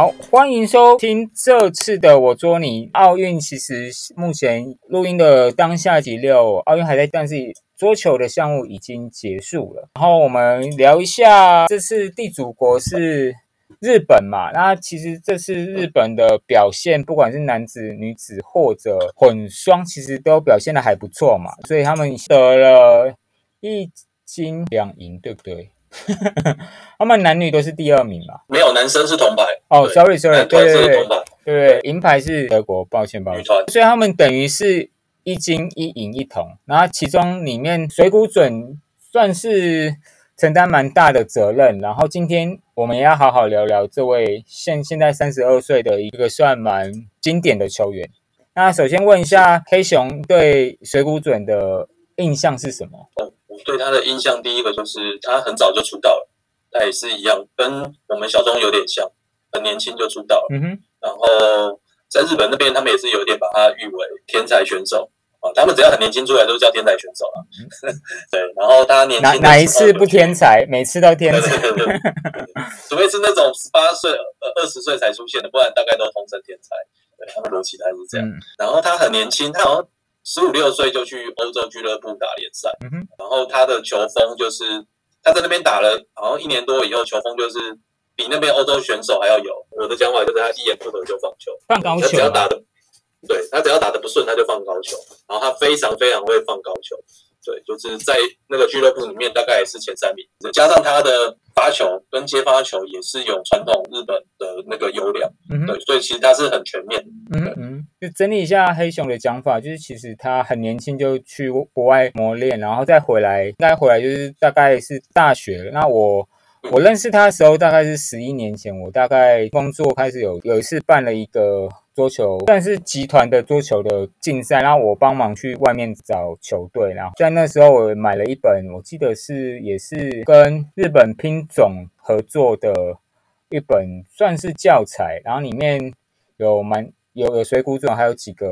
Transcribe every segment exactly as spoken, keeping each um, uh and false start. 好，欢迎收听这次的我捉你。奥运其实目前录音的当下期六，奥运还在，但是桌球的项目已经结束了。然后我们聊一下这次地主国是日本嘛，那其实这次日本的表现，不管是男子、女子或者混双，其实都表现得还不错嘛，所以他们得了一金两银，对不对？他们男女都是第二名吧？没有，男生是铜牌。哦 ，sorry sorry， 对对对对，银牌是德国，抱歉抱歉。所以他们等于是一金一银一铜，然后其中里面水谷隼算是承担蛮大的责任。然后今天我们也要好好聊聊这位现现在三十二岁的一个算蛮经典的球员。那首先问一下黑熊对水谷隼的印象是什么？对他的印象，第一个就是他很早就出道了，他也是一样，跟我们小钟有点像，很年轻就出道了。嗯哼。然后在日本那边，他们也是有点把他誉为天才选手、啊、他们只要很年轻出来，都叫天才选手了。嗯、对，然后他年轻的时候 哪, 哪一次不天才？每次都天才。对对对对对，除非是那种十八岁、二十岁才出现的，不然大概都通称天才。对，他们逻辑还是这样、嗯。然后他很年轻，他好像十五六岁就去欧洲俱乐部打联赛、嗯，然后他的球风就是他在那边打了，好像一年多以后，球风就是比那边欧洲选手还要有。我的讲法就是他一言不合就放球，放高球、啊，他只要打的，对他只要打的不顺，他就放高球，然后他非常非常会放高球，对，就是在那个俱乐部里面大概也是前三名，加上他的发球跟接发球也是有传统日本的那个优良、嗯、对，所以其实他是很全面的。嗯嗯，就整理一下黑熊的讲法，就是其实他很年轻就去国外磨练，然后再回来，应该回来就是大概是大学。那我我认识他的时候大概是十一年前，我大概工作开始有有一次办了一个桌球，但是集团的桌球的竞赛，然后我帮忙去外面找球队，然后在那时候我买了一本，我记得是也是跟日本乒总合作的一本算是教材，然后里面有蛮有有水谷隼，还有几个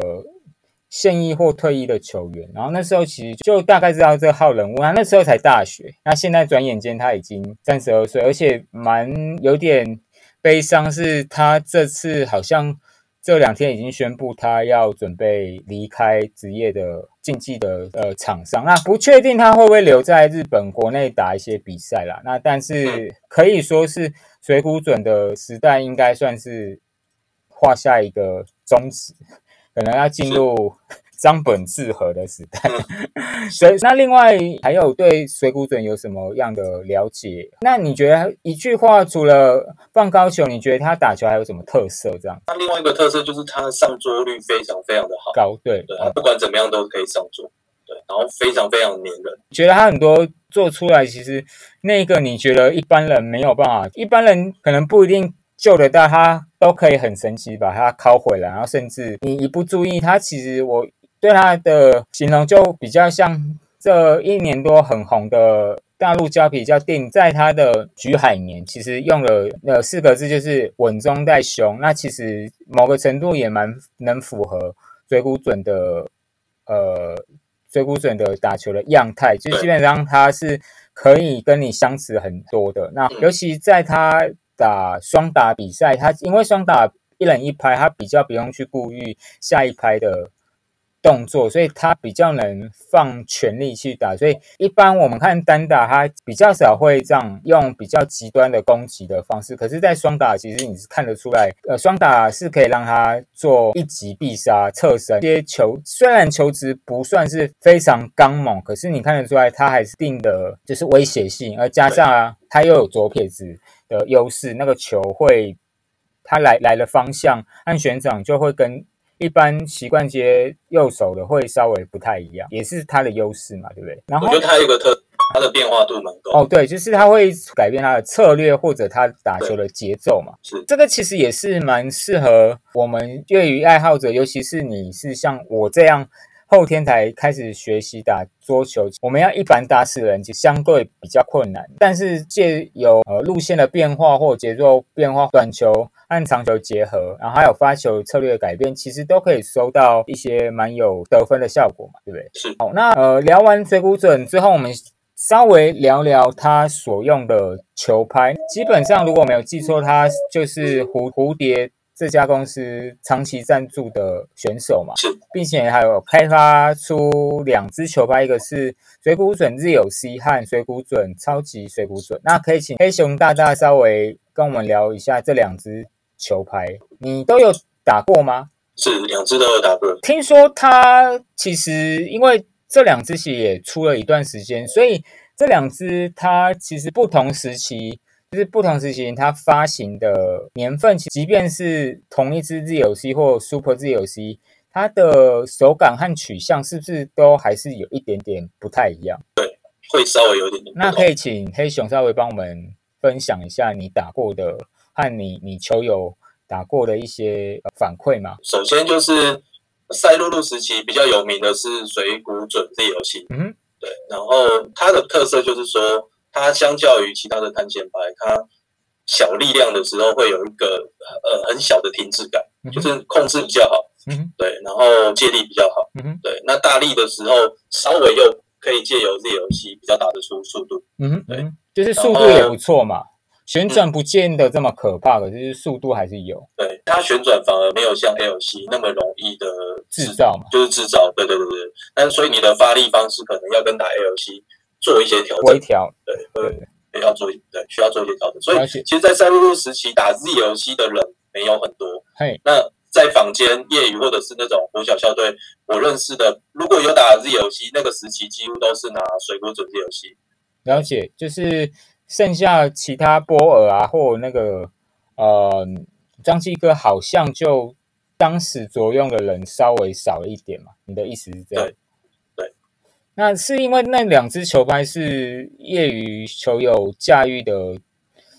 现役或退役的球员，然后那时候其实就大概知道这号人物，他那时候才大学，那现在转眼间他已经三十二岁，而且蛮有点悲伤，是他这次好像这两天已经宣布他要准备离开职业的竞技的呃场上，那不确定他会不会留在日本国内打一些比赛啦，那但是可以说是水谷隼的时代应该算是画下一个终止，可能要进入张本智和的时代。所以那另外还有对水谷隼有什么样的了解？那你觉得一句话，除了放高球，你觉得他打球还有什么特色？这样，那另外一个特色就是他上桌率非常非常的好，高，对，对，他不管怎么样都可以上桌，对，然后非常非常黏人。觉得他很多做出来，其实那个你觉得一般人没有办法，一般人可能不一定救得到他，都可以很神奇把他拷回来，然后甚至你一不注意，他其实我对他的形容就比较像这一年多很红的大陆胶皮叫电影，在他的举海绵其实用了呃四个字，就是稳中带凶，那其实某个程度也蛮能符合水谷隼的呃水谷隼的打球的样态，就基本上他是可以跟你相持很多的。那尤其在他打双打比赛，他因为双打一人一拍，他比较不用去顾虑下一拍的动作，所以他比较能放全力去打，所以一般我们看单打他比较少会这样用比较极端的攻击的方式，可是在双打其实你是看得出来呃，双打是可以让他做一击必杀、侧身接球，虽然球质不算是非常刚猛，可是你看得出来他还是定的就是威胁性，而加上、啊、他又有左撇子的优势，那个球会他 来, 来的方向和旋掌就会跟一般习惯接右手的会稍微不太一样，也是他的优势嘛，对不对？然后我觉得他有一个特，他的变化度蛮高。哦，对，就是他会改变他的策略或者他打球的节奏嘛。是，这个其实也是蛮适合我们业余爱好者，尤其是你是像我这样后天才开始学习打桌球，我们要一板打死人就相对比较困难，但是借由、呃、路线的变化或节奏变化，短球和长球结合，然后还有发球策略的改变，其实都可以收到一些蛮有得分的效果嘛，对不对？是。好，那呃聊完水谷隼之后，我们稍微聊聊他所用的球拍。基本上如果没有记错，他就是蝴蝴蝶这家公司长期赞助的选手嘛，并且还有开发出两支球拍，一个是水谷隼日有 C 和水谷隼超级水谷隼。那可以请黑熊大大稍微跟我们聊一下这两支球拍，你都有打过吗？是，两支都有打过。听说他其实因为这两支鞋也出了一段时间，所以这两支它其实不同时期，就是不同时期它发行的年份，即便是同一支 Z L C 或 Super Z L C， 它的手感和取向是不是都还是有一点点不太一样？对，会稍微有点点不同。那可以请黑熊稍微帮我们分享一下你打过的和你你球友打过的一些反馈吗？首先就是赛璐璐时期比较有名的是水谷隼 Z L C， 嗯，对，然后它的特色就是说，它相较于其他的碳纤拍，它小力量的时候会有一个呃很小的停滞感，就是控制比较好，嗯，对，然后借力比较好，嗯，对，那大力的时候稍微又可以借由 Z L C 比较打得出速度，嗯，对，就是速度也不错嘛。旋转不见得这么可怕的，就是速度还是有。对，它旋转反而没有像 L C 那么容易的制造嘛，就是制造。对对对对。但所以你的发力方式可能要跟打 L C 做一些调整。微调。对，对，要做，对，需要做一些调整。所以其实，在赛璐璐时期打 Z L C 的人没有很多。那在坊间业余或者是那种国小校队，我认识的，如果有打 Z L C 那个时期，几乎都是拿水果准 Z L C。了解，就是。剩下其他波尔啊，或那个呃张继科，好像就当时着用的人稍微少一点嘛。你的意思是这样？对，对。那是因为那两支球拍是业余球友驾驭的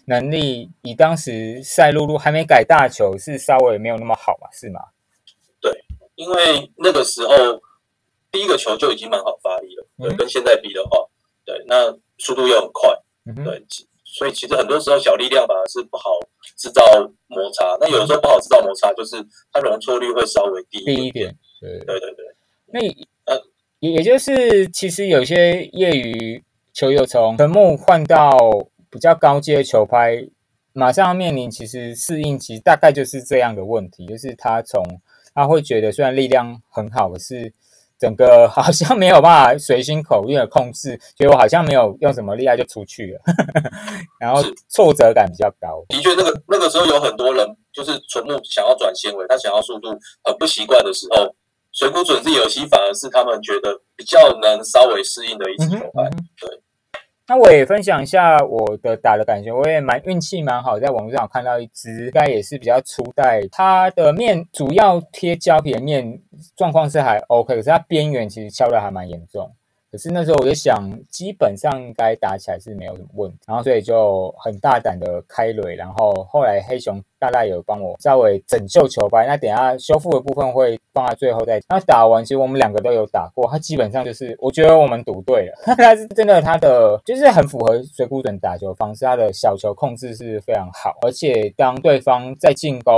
能力，以当时赛璐璐还没改大球，是稍微没有那么好嘛，是吗？对，因为那个时候第一个球就已经蛮好发力了，对，嗯，跟现在比的话，对，那速度又很快。对，所以其实很多时候小力量吧是不好制造摩擦，那有时候不好制造摩擦，就是它容错率会稍微低一点。对对对对。那呃，也就是其实有些业余球友从藤木换到比较高阶球拍，马上要面临其实适应期，大概就是这样的问题，就是他从他会觉得虽然力量很好，可是整个好像没有办法随心口欲的控制，觉得我好像没有用什么厉害就出去了，然后挫折感比较高。的确，那个那个时候有很多人就是纯木想要转纤维，他想要速度很不习惯的时候，水谷隼 Z L C 反而是他们觉得比较能稍微适应的一支球拍，嗯嗯。对，那我也分享一下我的打的感觉，我也蛮运气蛮好，在网络上看到一支，应该也是比较初代，它的面主要贴胶皮的面状况是还 OK， 可是它边缘其实敲得还蛮严重。可是那时候我就想，基本上应该打起来是没有什么问题，然后所以就很大胆的开雷，然后后来黑熊大大有帮我稍微拯救球拍，那等一下修复的部分会放在最后再。那打完其实我们两个都有打过，他基本上就是我觉得我们赌对了，但是真的他的就是很符合水谷隼打球方式，他的小球控制是非常好，而且当对方在进攻，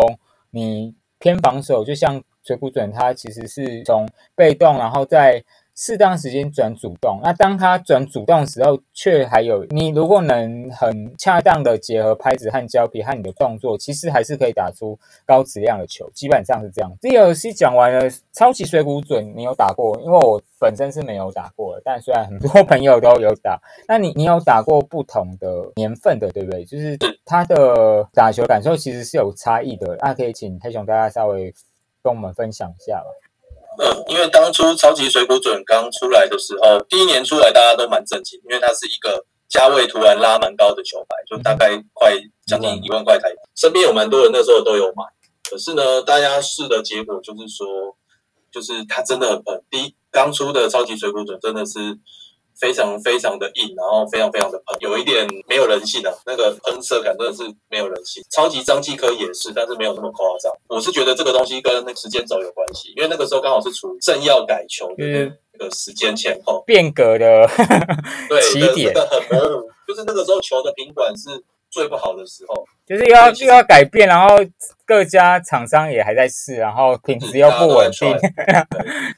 你偏防守，就像水谷隼他其实是从被动，然后在适当时间转主动，那当他转主动的时候，却还有你如果能很恰当的结合拍子和胶皮和你的动作，其实还是可以打出高质量的球，基本上是这样。Z L C 讲完了，超级水谷隼你有打过？因为我本身是没有打过的，但虽然很多朋友都有打。那你你有打过不同的年份的，对不对？就是他的打球感受其实是有差异的。那可以请黑熊大家稍微跟我们分享一下吧。嗯，因为当初超级水谷隼刚出来的时候，第一年出来大家都蛮震惊，因为它是一个价位突然拉蛮高的球拍，就大概快将近一万块台币。身边有蛮多人那时候都有买，可是呢，大家试的结果就是说，就是它真的很喷。第一，刚出的超级水谷隼真的是非常非常的硬，然后非常非常的喷，有一点没有人性啊，那个喷射感真的是没有人性。超级张继科也是，但是没有那么夸张。我是觉得这个东西跟那时间轴有关系，因为那个时候刚好是处于正要改球的那个时间前后，变革的对起点，那个很模糊，就是那个时候球的品管是最不好的时候，就是又要又要改变，然后各家厂商也还在试，然后品质又不稳定。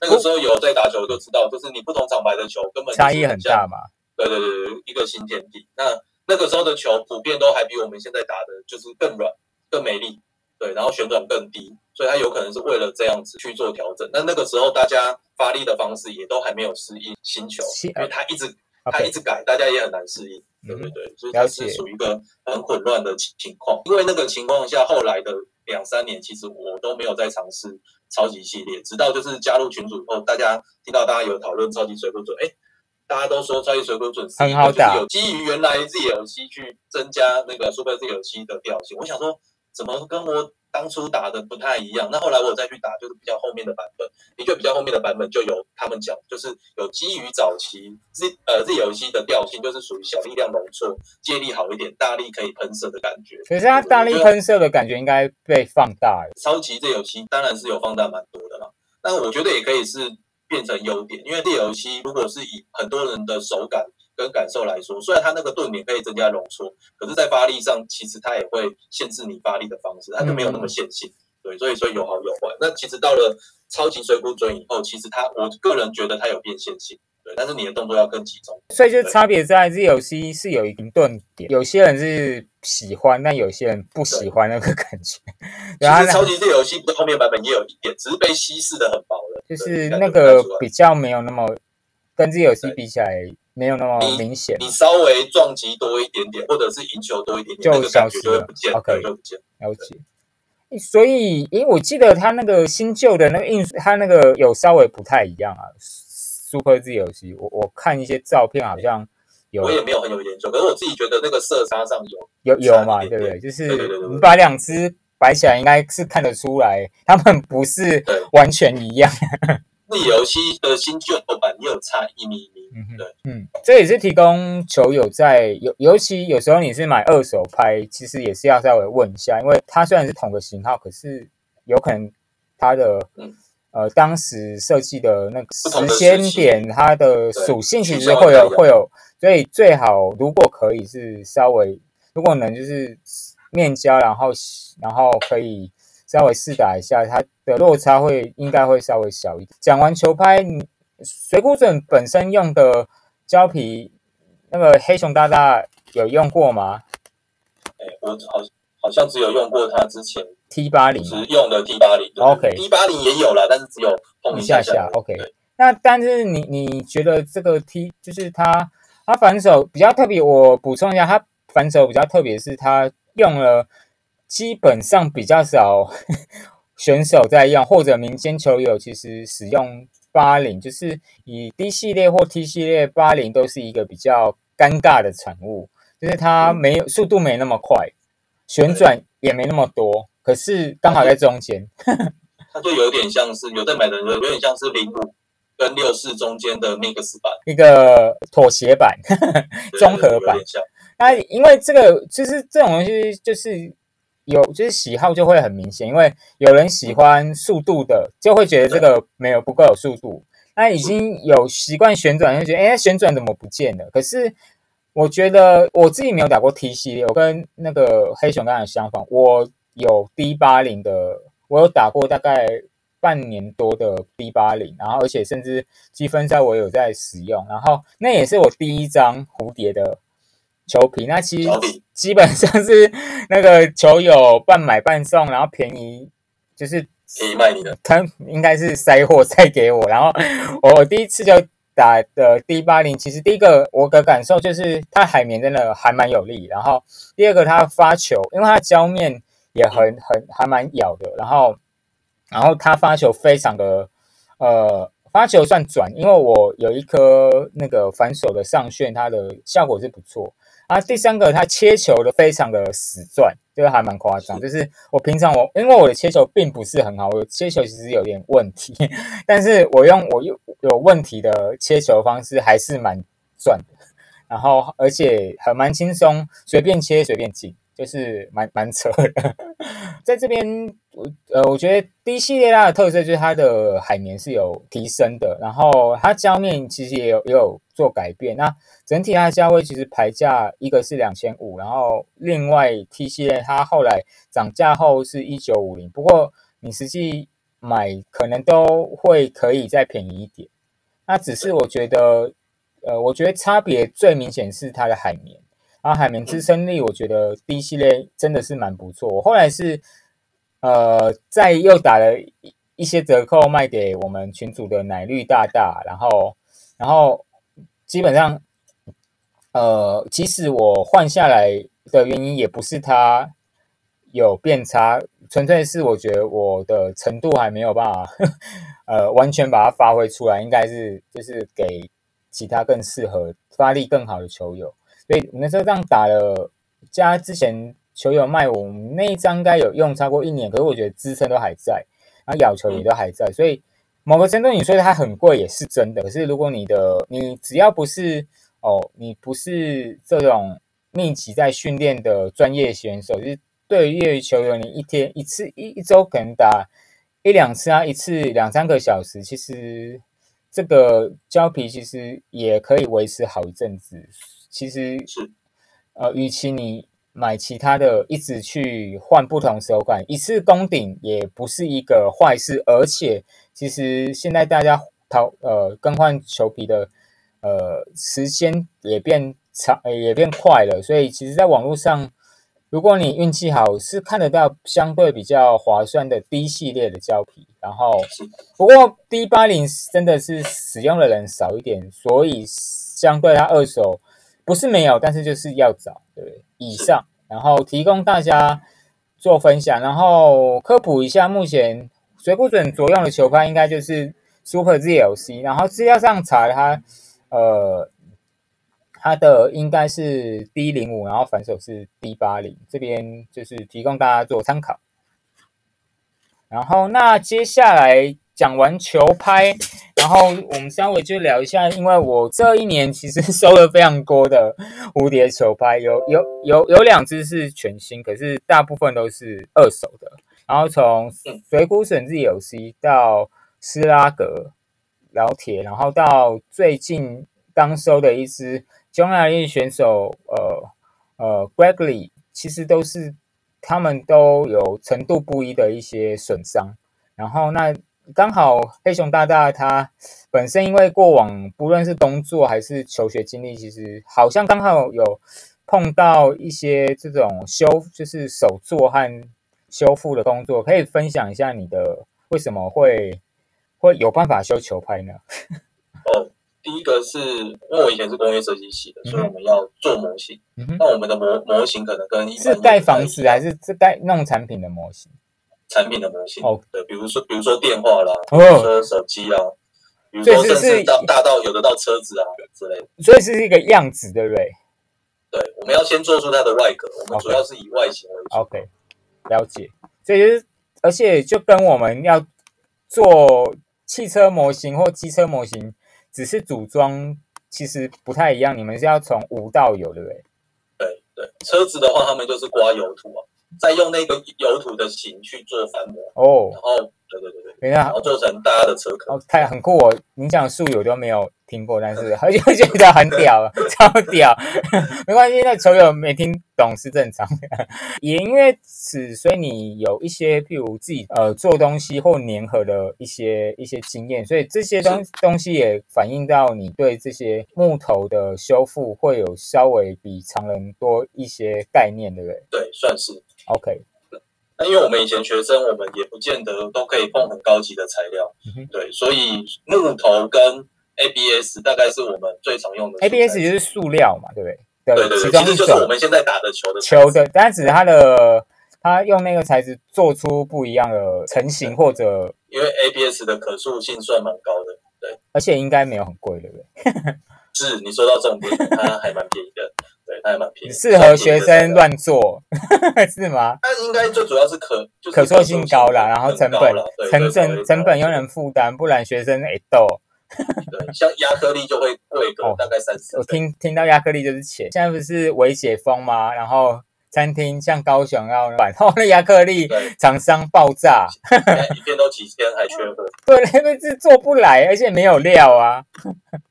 那个时候有在打球就知道，就是你不同厂牌的球根本差异很大嘛。对对对，一个新天地。那那个时候的球普遍都还比我们现在打的就是更软、更没力，对，然后旋转更低，所以他有可能是为了这样子去做调整。那那个时候大家发力的方式也都还没有适应新球，因为他一直他一直改，大家也很难适应。对对对，所以它是属于一个很混乱的情况。因为那个情况下，后来的两三年，其实我都没有在尝试超级系列，直到就是加入群组以后，大家听到大家有讨论超级水滚准，哎，大家都说超级水滚准很好打，有基于原来 Z L C 去增加那个 Super Z L C 的调性。我想说，怎么跟我当初打的不太一样？那后来我再去打，就是比较后面的版本，的确比较后面的版本就有他们讲，就是有基于早期 Z 呃 Z L C 的调性，就是属于小力量容错，接力好一点，大力可以喷射的感觉。可是它大力喷射的感觉应该被放大。超级 Z L C 当然是有放大蛮多的啦，但我觉得也可以是变成优点，因为 Z L C 如果是以很多人的手感跟感受来说，虽然它那个顿点可以增加容错，可是在发力上其实它也会限制你发力的方式，它就没有那么线性。对，所以说有好有坏。那其实到了超级水谷准以后，其实它我个人觉得它有变线性，对，但是你的动作要更集中。所以就差别在 Z L C 是有一定顿点，有些人是喜欢，但有些人不喜欢那个感觉。其实超级 Z L C 的后面版本也有一点，只是被稀释的很薄了，就是那个比较没有那么跟 Z L C 比起来。没有那么明显，你稍微撞击多一点点，或者是赢球多一点点，就消失了，那个感觉就会不见， okay， 就不见。了解。所以，因为我记得他那个新旧的那个印，他那个有稍微不太一样啊。Super Z L C， 我我看一些照片好像有，我也没有很有研究，可是我自己觉得那个色差上有有有嘛，对不对？就是你把两只摆起来，应该是看得出来，他们不是完全一样。Z L C 的新旧版也有差一厘米，对，嗯，这也是提供球友在尤其有时候你是买二手拍，其实也是要稍微问一下，因为它虽然是同个型号，可是有可能它的、嗯、呃当时设计的那个时间点，它的属性其实会有会有，所以最好如果可以是稍微，如果能就是面交，然后然后可以。稍微试打一下，它的落差会应该会稍微小一点。讲完球拍，水谷隼本身用的胶皮，那个黑熊大大有用过吗？欸、我 好, 好像只有用过他之前 T 八十，只用的 T 八十。OK， T 八十 也有啦，但是只有碰一下下。一下下 OK， 那但是你你觉得这个 T 就是他他反手比较特别，我补充一下，他反手比较特别是他用了。基本上比较少选手在用，或者民间球友其实使用八十，就是以 D 系列或 T 系列八十都是一个比较尴尬的产物，就是它没有速度没那么快，旋转也没那么多，可是刚好在中间，它就有点像是有在买的人有点像是零五跟六四中间的 mix 版，一个妥协版、综合版。那因为这个就是这种东西就是。有就是喜好就会很明显，因为有人喜欢速度的，就会觉得这个没有不够有速度。那已经有习惯旋转，就觉得哎，旋转怎么不见了？可是我觉得我自己没有打过 T 系列，我跟那个黑熊刚才相反，我有 D 八十 的，我有打过大概半年多的 D 八十，然后而且甚至积分赛我有在使用，然后那也是我第一张蝴蝶的。球皮那其实基本上是那个球友半买半送，然后便宜就是便宜卖你的，他应该是塞货塞给我。然后我第一次就打的 D 八十，其实第一个我的感受就是它海绵真的还蛮有力，然后第二个它发球，因为它胶面也很很还蛮咬的，然后然后它发球非常的呃。发球算转，因为我有一颗那个反手的上旋，它的效果是不错。啊，第三个它切球的非常的死转，就是还蛮夸张。就是我平常我因为我的切球并不是很好，我切球其实有点问题，但是我用我有问题的切球方式还是蛮转的，然后而且还蛮轻松，随便切随便进。就是蛮蛮扯的，在这边我呃，我觉得 D 系列它的特色就是它的海绵是有提升的，然后它胶面其实也有也有做改变。那整体它的价位其实牌价一个是两千五百，然后另外 T 系列它后来涨价后是一九五零，不过你实际买可能都会可以再便宜一点。那只是我觉得呃，我觉得差别最明显是它的海绵，啊，海绵支撑力，我觉得 D 系列真的是蛮不错。我后来是呃，在又打了一些折扣卖给我们群组的奶绿大大，然后然后基本上呃，其实我换下来的原因也不是它有变差，纯粹是我觉得我的程度还没有办法呵呵呃完全把它发挥出来，应该是就是给其他更适合发力更好的球友，所以我们那时候这样打了，加之前球友卖我们那一张应该有用超过一年，可是我觉得支撑都还在，然后咬球也都还在，所以某个程度你说它很贵也是真的，可是如果你的你只要不是哦你不是这种密集在训练的专业选手，就是对于业余球友你一天一次一一周可能打一两次啊，一次两三个小时，其实这个胶皮其实也可以维持好一阵子。其实呃与其你买其他的一直去换不同手感，一次攻顶也不是一个坏事，而且其实现在大家淘呃更换球皮的呃时间也变长也变快了，所以其实在网络上如果你运气好，是看得到相对比较划算的 D 系列的胶皮，然后不过 D 八十 真的是使用的人少一点，所以相对它二手不是没有，但是就是要找，对，以上，然后提供大家做分享，然后科普一下，目前水库准着用的球拍应该就是 Super Z L C， 然后资料上查它，呃。它的应该是 D 零五， 然后反手是 D 八十， 这边就是提供大家做参考。然后那接下来讲完球拍，然后我们稍微就聊一下，因为我这一年其实收了非常多的蝴蝶球拍，有有有有两只是全新，可是大部分都是二手的。然后从水谷隼 Z L C 到斯拉格老铁，然后到最近刚收的一只匈牙利选手，呃呃 Gregly， 其实都是他们都有程度不一的一些损伤。然后那刚好黑熊大大他本身因为过往不论是工作还是求学经历，其实好像刚好有碰到一些这种修就是手作和修复的工作，可以分享一下你的为什么会会有办法修球拍呢？第一个是因为我以前是工业设计系的，嗯，所以我们要做模型。嗯，那我们的 模, 模型可能跟一般是盖房子还是是盖弄产品的模型？产品的模型，哦，对，比如说比如说电话啦，哦，比如说手机啦，比如说甚至到大到有的到车子啊之类的。所以是一个样子，对不对？对，我们要先做出它的外壳，我们主要是以外形为主。OK， 了解。所以就是，而且就跟我们要做汽车模型或机车模型，只是组装其实不太一样，你们是要从无到有，对不对？对对，车子的话，他们就是刮油土啊，再用那个油土的型去做翻模哦，然后对对对对，然后做成大家的车壳。哦，太很酷哦！你讲素友都没有听过，但是而且觉得很屌，超屌。没关系，那球友没听懂是正常的。也因为此，所以你有一些譬如自己呃做东西或粘合的一些一些经验，所以这些东东西也反映到你对这些木头的修复会有稍微比常人多一些概念，对不对？对，算是 OK。那因为我们以前学生，我们也不见得都可以碰很高级的材料，嗯，对，所以木头跟 A B S 大概是我们最常用的。A B S 就是塑料嘛，对不对？对对对，其实就是我们现在打的球的球的，但只是它的它用那个材质做出不一样的成型，或者因为 A B S 的可塑性算蛮高的，对，而且应该没有很贵，对不对？是，你说到重点，它还蛮便宜的。对，它还蛮便宜，适合学生乱做，是吗？那应该最主要是可、就是、可塑性高啦，然后成本成本成本又能负担，不然学生哎斗。对，像亚克力就会贵个，哦，大概三十。我听听到亚克力就是钱，现在不是微解封吗？然后餐厅像高雄要反后那亚克力厂商爆炸，一片都几千还缺货。对，那个是做不来，而且没有料啊。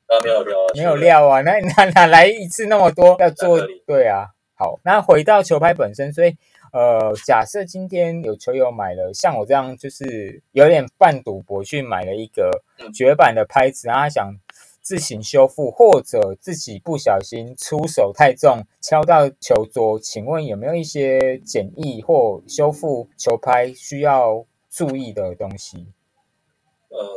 啊，没有料啊，没有料啊，那哪哪来一次那么多要做？对啊，好，那回到球拍本身，所以呃，假设今天有球友买了，像我这样就是有点半赌博去买了一个绝版的拍子，然后他想自行修复，或者自己不小心出手太重敲到球桌，请问有没有一些简易或修复球拍需要注意的东西？呃，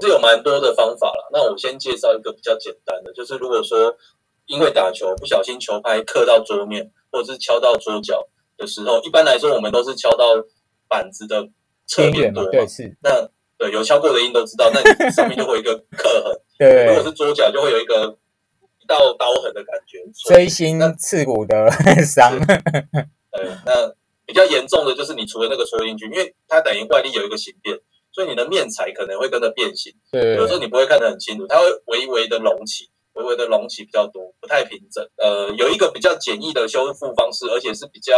这有蛮多的方法啦，那我先介绍一个比较简单的，就是如果说因为打球不小心球拍磕到桌面或者是敲到桌角的时候，一般来说我们都是敲到板子的侧面多嘛，对，是，那对有敲过的音都知道，那你上面就会有一个刻痕对，如果是桌角就会有一个一道刀痕的感觉，锥心刺骨的伤对，那比较严重的就是你除了那个戳进去，因为它等于外力有一个形变，所以你的面材可能会跟着变形，对，有时候你不会看得很清楚，它会微微的隆起，微微的隆起比较多，不太平整。呃，有一个比较简易的修复方式，而且是比较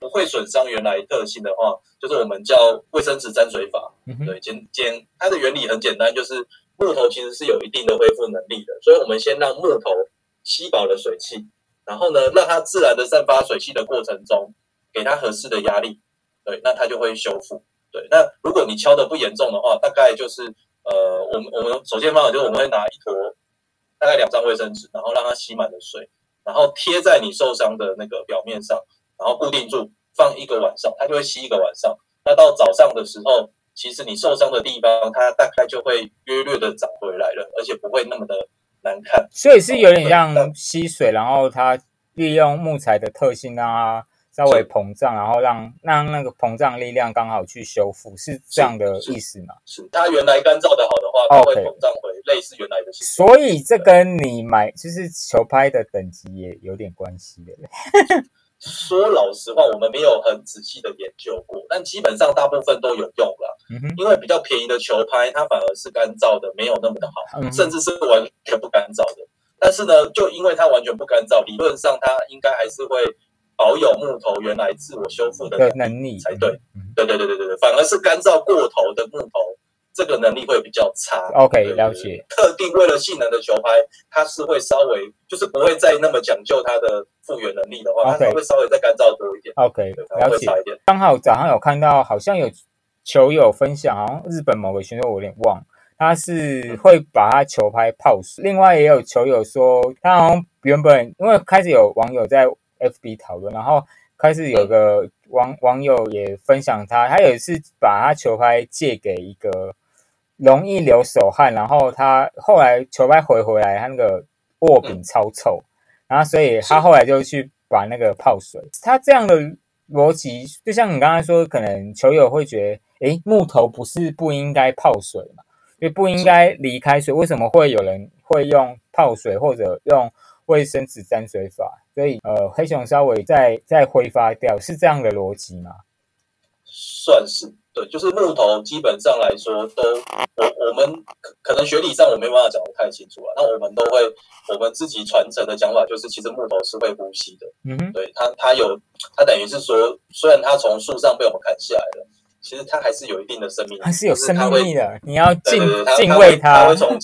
不会损伤原来特性的话，就是我们叫卫生纸沾水法。嗯、对，简简，它的原理很简单，就是木头其实是有一定的恢复能力的，所以我们先让木头吸饱了水汽，然后呢，让它自然的散发水汽的过程中，给它合适的压力，对，那它就会修复。对，那如果你敲得不严重的话，大概就是呃，我们我们首先方法就是我们会拿一坨。大概两张卫生纸，然后让它吸满了水，然后贴在你受伤的那个表面上，然后固定住，放一个晚上，它就会吸一个晚上。那到早上的时候，其实你受伤的地方，它大概就会约略的长回来了，而且不会那么的难看。所以是有点像吸水，然后它利用木材的特性让它稍微膨胀，然后让让那个膨胀力量刚好去修复，是这样的意思吗？是，是它原来干燥的好的话，它会膨胀回类似原来的形状。所以这跟你买就是球拍的等级也有点关系的。说老实话，我们没有很仔细的研究过，但基本上大部分都有用啦。嗯、因为比较便宜的球拍，它反而是干燥的，没有那么的好，嗯、甚至是完全不干燥的。但是呢，就因为它完全不干燥，理论上它应该还是会。保有木头原来自我修复的能力才对，对对对对对，反而是干燥过头的木头，这个能力会比较差。OK， 了解。特定为了性能的球拍，它是会稍微就是不会再那么讲究它的复原能力的话， okay. 它会稍微再干燥多一点。OK， 了解。刚好早上有看到，好像有球友分享，好像日本某个选手我有点忘，他是会把他球拍泡水。另外也有球友说，他好像原本因为开始有网友在。F B 讨论，然后开始有个 网, 网友也分享他，他有一次把他球拍借给一个容易流手汗，然后他后来球拍回回来，他那个握柄超臭，然后所以他后来就去把那个泡水。他这样的逻辑，就像你刚才说，可能球友会觉得，诶，木头不是不应该泡水嘛，就不应该离开水，为什么会有人会用泡水或者用卫生纸沾水法？所以呃，黑熊稍微再再挥发掉，是这样的逻辑吗？算是，对，就是木头基本上来说都，我我们可能学理上我没办法讲得太清楚了，那我们都会，我们自己传承的讲法就是，其实木头是会呼吸的，嗯哼，对，它它有，它等于是说，虽然它从树上被我们砍下来了，其实它还是有一定的生命力，它是有生命力的，你要敬敬畏它，它会从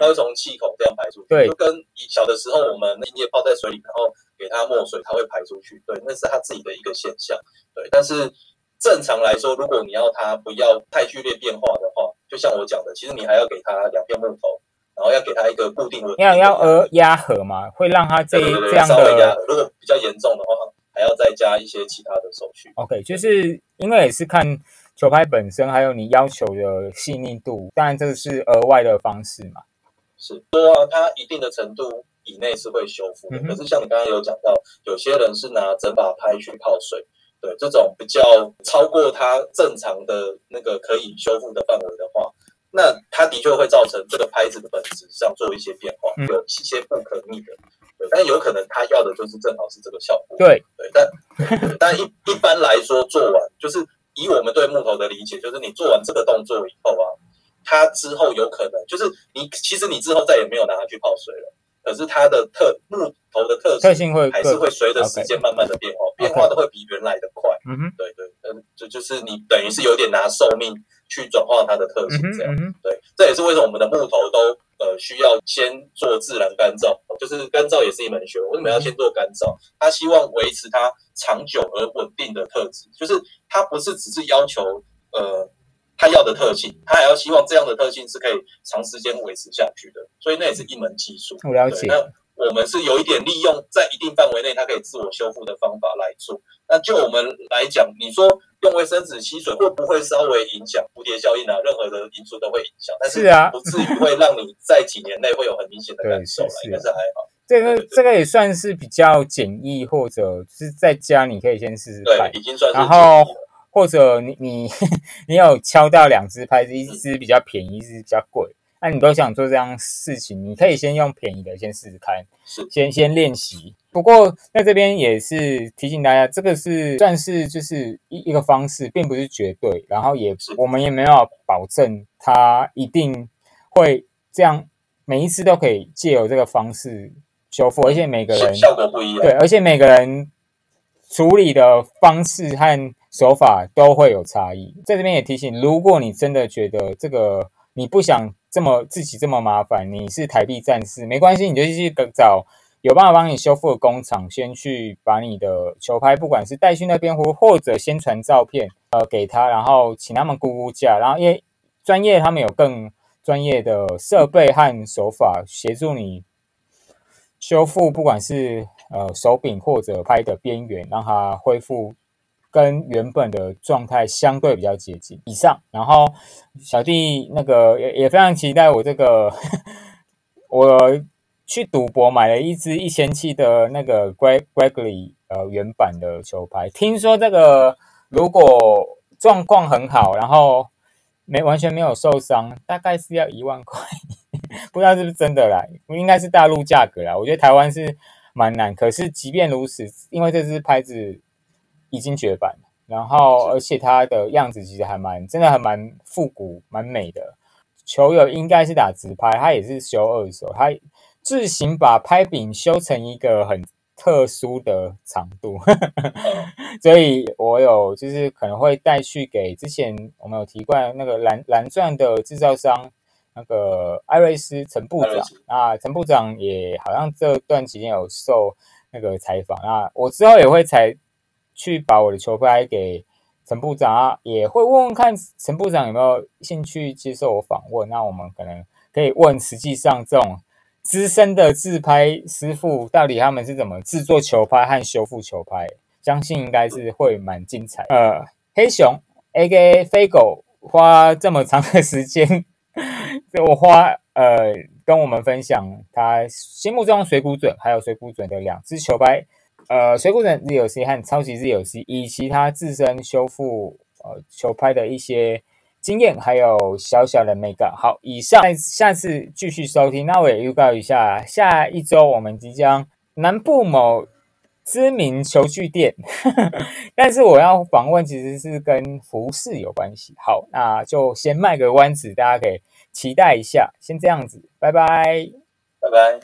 它会从气孔这样排出去，对，就跟小的时候我们那液泡在水里，然后给它墨水，它会排出去，对，那是它自己的一个现象，对。但是正常来说，如果你要它不要太剧烈变化的话，就像我讲的，其实你还要给它两片木头，然后要给它一个固定的，要要呃压合嘛，会让它这对对对这样的稍微压合，如果比较严重的话，还要再加一些其他的手续。OK， 就是因为也是看。球拍本身还有你要求的细腻度，当然这是额外的方式嘛。是，说啊，它一定的程度以内是会修复的。嗯、可是像你刚刚有讲到，有些人是拿整把拍去泡水，对，这种比较超过它正常的那个可以修复的范围的话，那它的确会造成这个拍子的本质上做一些变化，嗯、有一些不可逆的。对，但有可能他要的就是正好是这个效果。对，对，但但一一般来说做完就是。以我们对木头的理解，就是你做完这个动作以后啊，它之后有可能就是你其实你之后再也没有拿它去泡水了，可是它的特木头的特性特性会还是会随着时间慢慢的变化， okay. 变化的会比原来的快。嗯、okay. 对对，嗯，就就是你等于是有点拿寿命去转化它的特性这样。嗯嗯、对，这也是为什么我们的木头都呃需要先做自然干燥，就是干燥也是一门学问，为什么要先做干燥？它希望维持它长久而稳定的特质，就是。它不是只是要求呃他要的特性，他还要希望这样的特性是可以长时间维持下去的，所以那也是一门技术。我了解。那我们是有一点利用在一定范围内它可以自我修复的方法来做。那就我们来讲，你说用卫生纸吸水会不会稍微影响蝴蝶效应啊？任何的因素都会影响，但是不至于会让你在几年内会有很明显的感受啦，应该是还好。这个这个也算是比较简易，或者是在家你可以先试试看，对，已经算是简易了。然后或者你你你有敲到两只拍子，一只比较便宜，一只比较贵。那、啊、你都想做这样事情，你可以先用便宜的先试试看，先先练习。不过在这边也是提醒大家，这个是算是就是一个方式，并不是绝对。然后也我们也没有保证它一定会这样，每一次都可以借由这个方式修复，而且每个人效果不一样。对，而且每个人处理的方式和手法都会有差异。在这边也提醒，如果你真的觉得这个你不想这么自己这么麻烦，你是台币战士没关系，你就去找有办法帮你修复的工厂，先去把你的球拍，不管是带去那边或或者先传照片呃给他，然后请他们估估价，然后因为专业他们有更专业的设备和手法协助你修复，不管是呃手柄或者拍的边缘，让它恢复跟原本的状态相对比较接近以上。然后小弟那个 也, 也非常期待我这个我去赌博买了一支一千七的那个 Gregly 呃原版的球拍，听说这个如果状况很好，然后没完全没有受伤，大概是要一万块，不知道是不是真的啦，应该是大陆价格啦，我觉得台湾是蛮难。可是即便如此，因为这支拍子已经绝版，然后而且它的样子其实还蛮真的还蛮复古蛮美的。球友应该是打直拍，他也是修二手，他自行把拍柄修成一个很特殊的长度所以我有就是可能会带去给之前我们有提过那个蓝蓝钻的制造商那个艾瑞斯陈部长啊，陈部长也好像这段期间有受那个采访啊，我之后也会采去把我的球拍给陈部长啊，也会问问看陈部长有没有兴趣接受我访问。那我们可能可以问，实际上这种资深的制拍师傅到底他们是怎么制作球拍和修复球拍，相信应该是会蛮精彩的。呃，黑熊 A K A 飞狗花这么长的时间，我花呃跟我们分享他心目中水谷隼还有水谷隼的两支球拍。呃，水谷隼 Z L C 和超级 Z L C 以及他自身修复呃球拍的一些经验，还有小小的美感。好，以上下次继续收听。那我也预告一下，下一周我们即将南部某知名球具店，呵呵但是我要访问其实是跟服饰有关系。好，那就先卖个关子，大家可以期待一下。先这样子，拜拜，拜拜。